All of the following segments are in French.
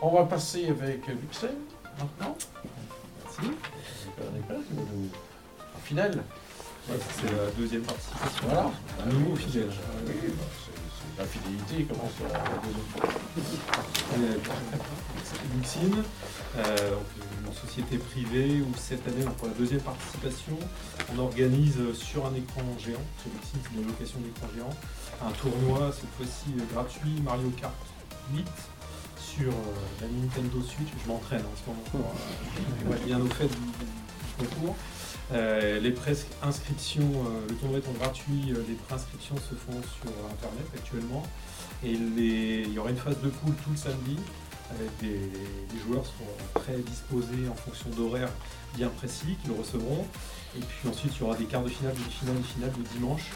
On va passer avec Luxem maintenant. Merci. En finale. Ouais, c'est la deuxième participation. Voilà. Un nouveau fidèle. Oui, bah, c'est la fidélité commence à la deuxième fois. Luxine, en société privée où cette année, pour la deuxième participation, on organise sur un écran géant, c'est Luxine, c'est une location d'écran géant, un tournoi cette fois-ci gratuit, Mario Kart 8. Sur la Nintendo Switch, je m'entraîne en ce moment pour être bien au fait du concours. Les préinscriptions, le tournoi étant gratuit, les préinscriptions se font sur internet actuellement. Et il y aura une phase de poule tout le samedi, avec les joueurs seront prédisposés en fonction d'horaires bien précis qu'ils recevront. Et puis ensuite, il y aura des quarts de finale, une finale le dimanche,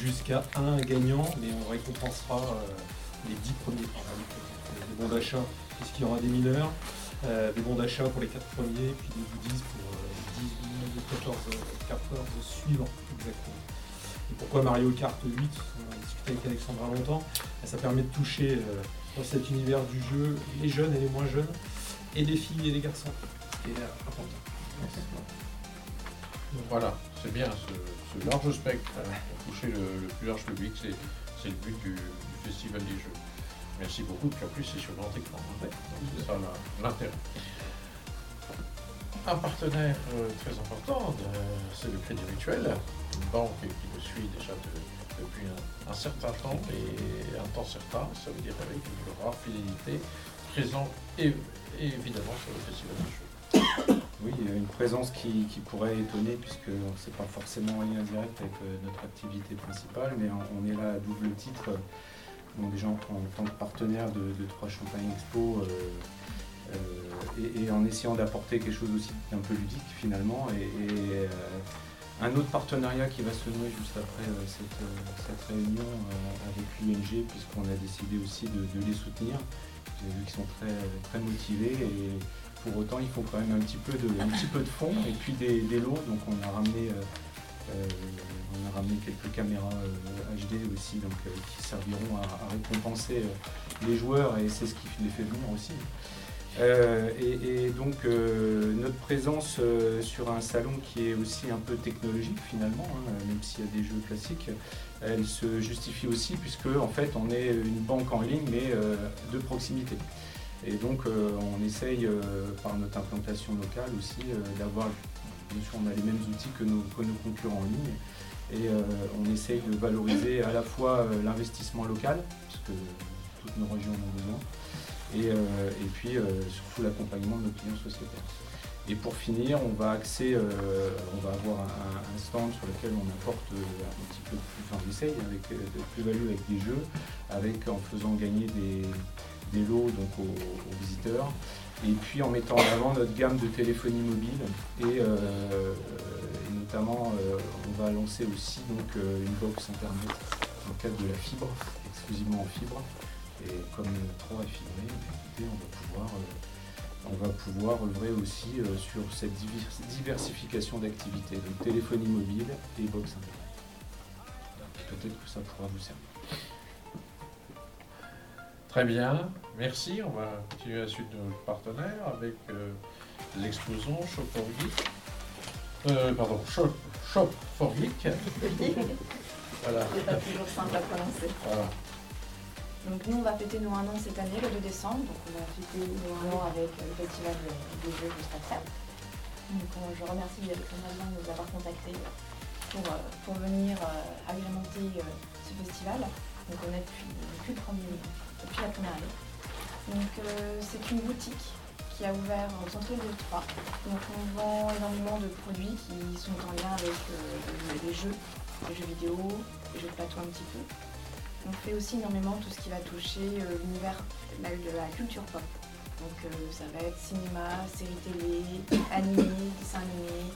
jusqu'à un gagnant, mais on récompensera les 10 premiers. Des bons d'achat, puisqu'il y aura des mineurs, des bons d'achat pour les 4 premiers, puis des goodies pour les 14 suivants, exactement. Et pourquoi Mario Kart 8 ? On a discuté avec Alexandra longtemps. Ça permet de toucher, dans cet univers du jeu, les jeunes et les moins jeunes, et les filles et les garçons, ce qui est important. Donc, voilà, c'est bien ce large spectre, pour toucher le plus large public, c'est le but du festival des jeux. Merci beaucoup, puis en plus c'est sur grand écran, hein. Donc c'est ça l'intérêt. Un partenaire très important, c'est le Crédit Rituel, une banque qui me suit déjà depuis un certain temps, et un temps certain, ça veut dire avec une rare fidélité, présent et évidemment sur le festival du jeu. Oui, une présence qui pourrait étonner, puisque c'est pas forcément en lien direct avec notre activité principale, mais on est là à double titre. Donc déjà en tant que partenaire de Trois Champagnes Expo et en essayant d'apporter quelque chose aussi d'un peu ludique finalement et un autre partenariat qui va se nouer juste après cette réunion avec l'UNG puisqu'on a décidé aussi de les soutenir. J'ai vu qu'ils sont très, très motivés et pour autant il faut quand même un petit peu de fonds et puis des lots. Donc on a ramené quelques caméras HD aussi donc, qui serviront à récompenser les joueurs et c'est ce qui les fait venir aussi. Et donc notre présence sur un salon qui est aussi un peu technologique finalement, hein, même s'il y a des jeux classiques, elle se justifie aussi puisque en fait on est une banque en ligne mais de proximité. Et donc on essaye par notre implantation locale aussi d'avoir. Bien sûr, on a les mêmes outils que nos concurrents en ligne et on essaye de valoriser à la fois l'investissement local, parce que toutes nos régions en ont besoin, et puis surtout l'accompagnement de nos clients sociétaires. Et pour finir, on va avoir un stand sur lequel on apporte un petit peu de plus, enfin on essaye avec de plus-value avec des jeux, en faisant gagner des lots donc aux visiteurs. Et puis en mettant en avant notre gamme de téléphonie mobile et notamment on va lancer aussi donc, une box internet dans le cadre de la fibre, exclusivement en fibre. Et comme Trois est fibré, écoutez, on va pouvoir œuvrer aussi sur cette diversification d'activités, donc téléphonie mobile et box internet. Peut-être que ça pourra vous servir. Très bien, merci. On va continuer la suite de notre partenaire avec l'explosion Shop for Geek. Shop for Geek. Voilà. C'est pas toujours simple à prononcer. Voilà. Donc nous, on va fêter nos 1 an cette année, le 2 décembre. Donc on va fêter nos 1 an avec le festival des jeux de Stacks. Donc je remercie Alexandra de nous avoir contactés pour venir agrémenter ce festival. Donc on est depuis la première année. Donc c'est une boutique qui a ouvert au centre-ville de Troyes. Donc on vend énormément de produits qui sont en lien avec les jeux vidéo, les jeux de plateau un petit peu. On fait aussi énormément tout ce qui va toucher l'univers de la culture pop. Donc ça va être cinéma, séries télé, animé, dessin animé,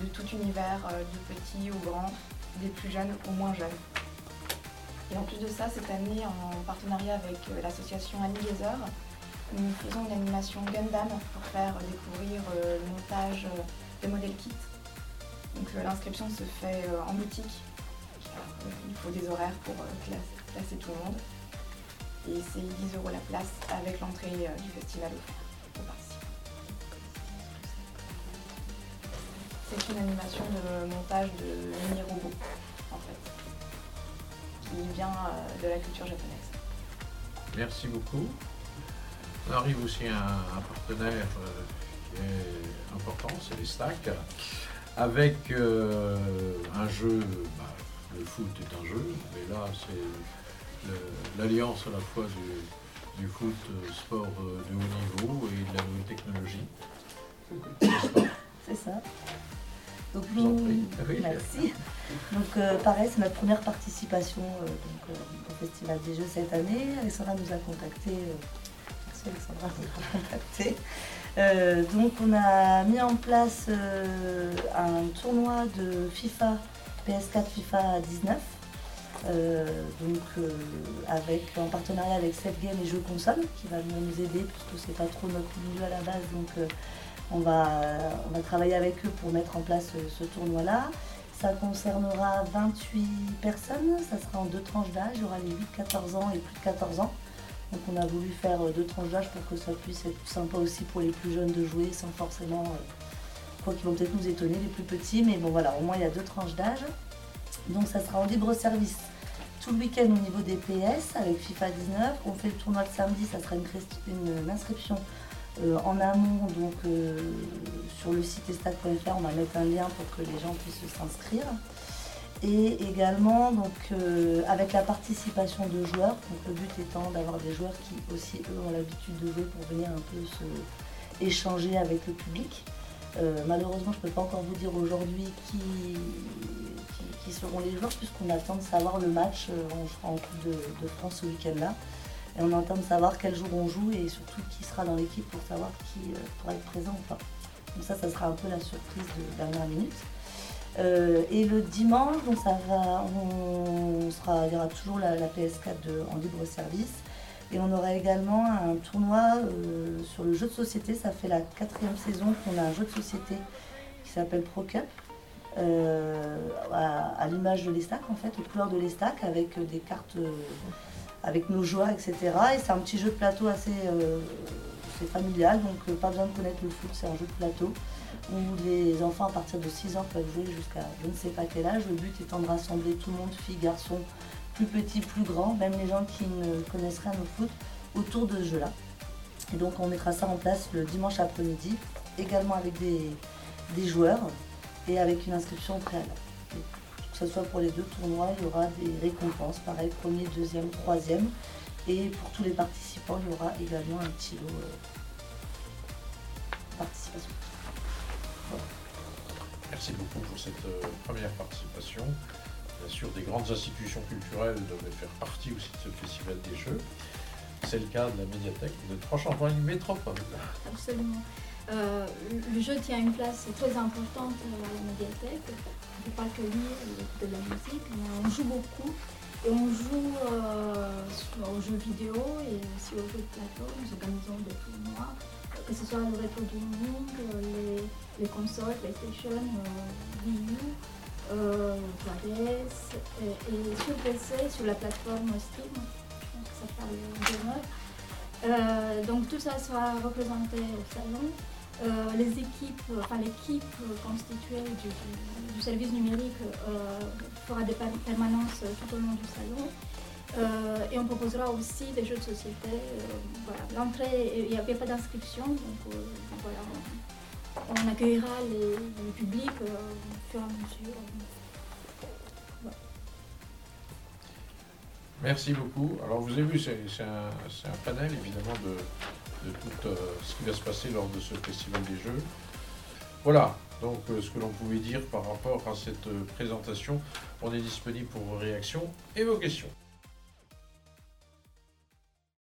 de tout univers, du petit au grand, des plus jeunes aux moins jeunes. Et en plus de ça, cette année, en partenariat avec l'association Anime Heures, nous faisons une animation Gundam pour faire découvrir le montage des modèles kits. Donc l'inscription se fait en boutique. Il faut des horaires pour classer tout le monde. et c'est 10 € la place avec l'entrée du festival offerte pour participer. C'est une animation de montage de mini-robot en fait, qui vient de la culture japonaise. Merci beaucoup. On arrive aussi à un partenaire qui est important, c'est les Stacks, avec un jeu, le foot est un jeu, mais là c'est l'alliance à la fois du foot, sport de haut niveau et de la nouvelle technologie. C'est ça. Donc, merci. Donc pareil, c'est ma première participation au Festival des Jeux cette année. Alexandra nous a contactés. Donc on a mis en place un tournoi de FIFA PS4, FIFA 19, avec en partenariat avec 7Games et Jeux Console qui va nous aider puisque c'est pas trop notre milieu à la base, donc on va travailler avec eux pour mettre en place ce tournoi là. Ça concernera 28 personnes, ça sera en 2 tranches d'âge, il y aura les 8-14 ans et plus de 14 ans. Donc on a voulu faire 2 tranches d'âge pour que ça puisse être sympa aussi pour les plus jeunes de jouer sans forcément, quoi qu'ils vont peut-être nous étonner, les plus petits, mais bon voilà, au moins il y a 2 tranches d'âge. Donc ça sera en libre service tout le week-end au niveau des PS avec FIFA 19. On fait le tournoi le samedi, ça sera une inscription en amont, donc sur le site estac.fr, on va mettre un lien pour que les gens puissent s'inscrire. Et également donc, avec la participation de joueurs, donc le but étant d'avoir des joueurs qui aussi eux ont l'habitude de jouer pour venir un peu se échanger avec le public. Malheureusement je ne peux pas encore vous dire aujourd'hui qui seront les joueurs puisqu'on attend de savoir le match, on sera en Coupe de France ce week-end là et on attend de savoir quel jour on joue et surtout qui sera dans l'équipe pour savoir qui pourra être présent ou pas. Donc ça sera un peu la surprise de dernière minute. Et le dimanche, donc ça va, il y aura toujours la PS4 en libre service et on aura également un tournoi sur le jeu de société. Ça fait la 4e saison qu'on a un jeu de société qui s'appelle Pro Cup, à l'image de l'estac en fait, aux couleurs de l'estac avec des cartes, avec nos joies, etc. Et c'est un petit jeu de plateau assez c'est familial, donc pas besoin de connaître le foot, c'est un jeu de plateau où les enfants à partir de 6 ans peuvent jouer jusqu'à je ne sais pas quel âge. Le but étant de rassembler tout le monde, filles, garçons, plus petits, plus grands, même les gens qui ne connaissent rien au foot, autour de ce jeu-là. Et donc on mettra ça en place le dimanche après-midi, également avec des joueurs et avec une inscription préalable. Donc, que ce soit pour les 2 tournois, il y aura des récompenses, pareil, 1er, 2e, 3e. Et pour tous les participants, il y aura également un petit lot de participation. Voilà. Merci beaucoup pour cette première participation. Bien sûr, des grandes institutions culturelles devaient faire partie aussi de ce festival des jeux. C'est le cas de la médiathèque de Trois Champagnes Métropole. Absolument. Le jeu tient une place très importante à la médiathèque. On ne peut pas que lire de la musique, mais on joue beaucoup. Et on joue aux jeux vidéo et aussi aux jeux de plateau. Nous organisons des tournois, que ce soit le rétro gaming, les consoles, PlayStation, Wii U, Warriors, et sur PC, sur la plateforme Steam, je pense que ça parle de. Donc tout ça sera représenté au salon. L'équipe constituée du service numérique fera des permanences tout au long du salon et on proposera aussi des jeux de société. Voilà. L'entrée, il n'y avait pas d'inscription, donc voilà, on accueillera le public au fur et à mesure. Voilà. Merci beaucoup. Alors vous avez vu, c'est un panel évidemment de tout ce qui va se passer lors de ce festival des jeux. Voilà, donc ce que l'on pouvait dire par rapport à cette présentation. On est disponible pour vos réactions et vos questions.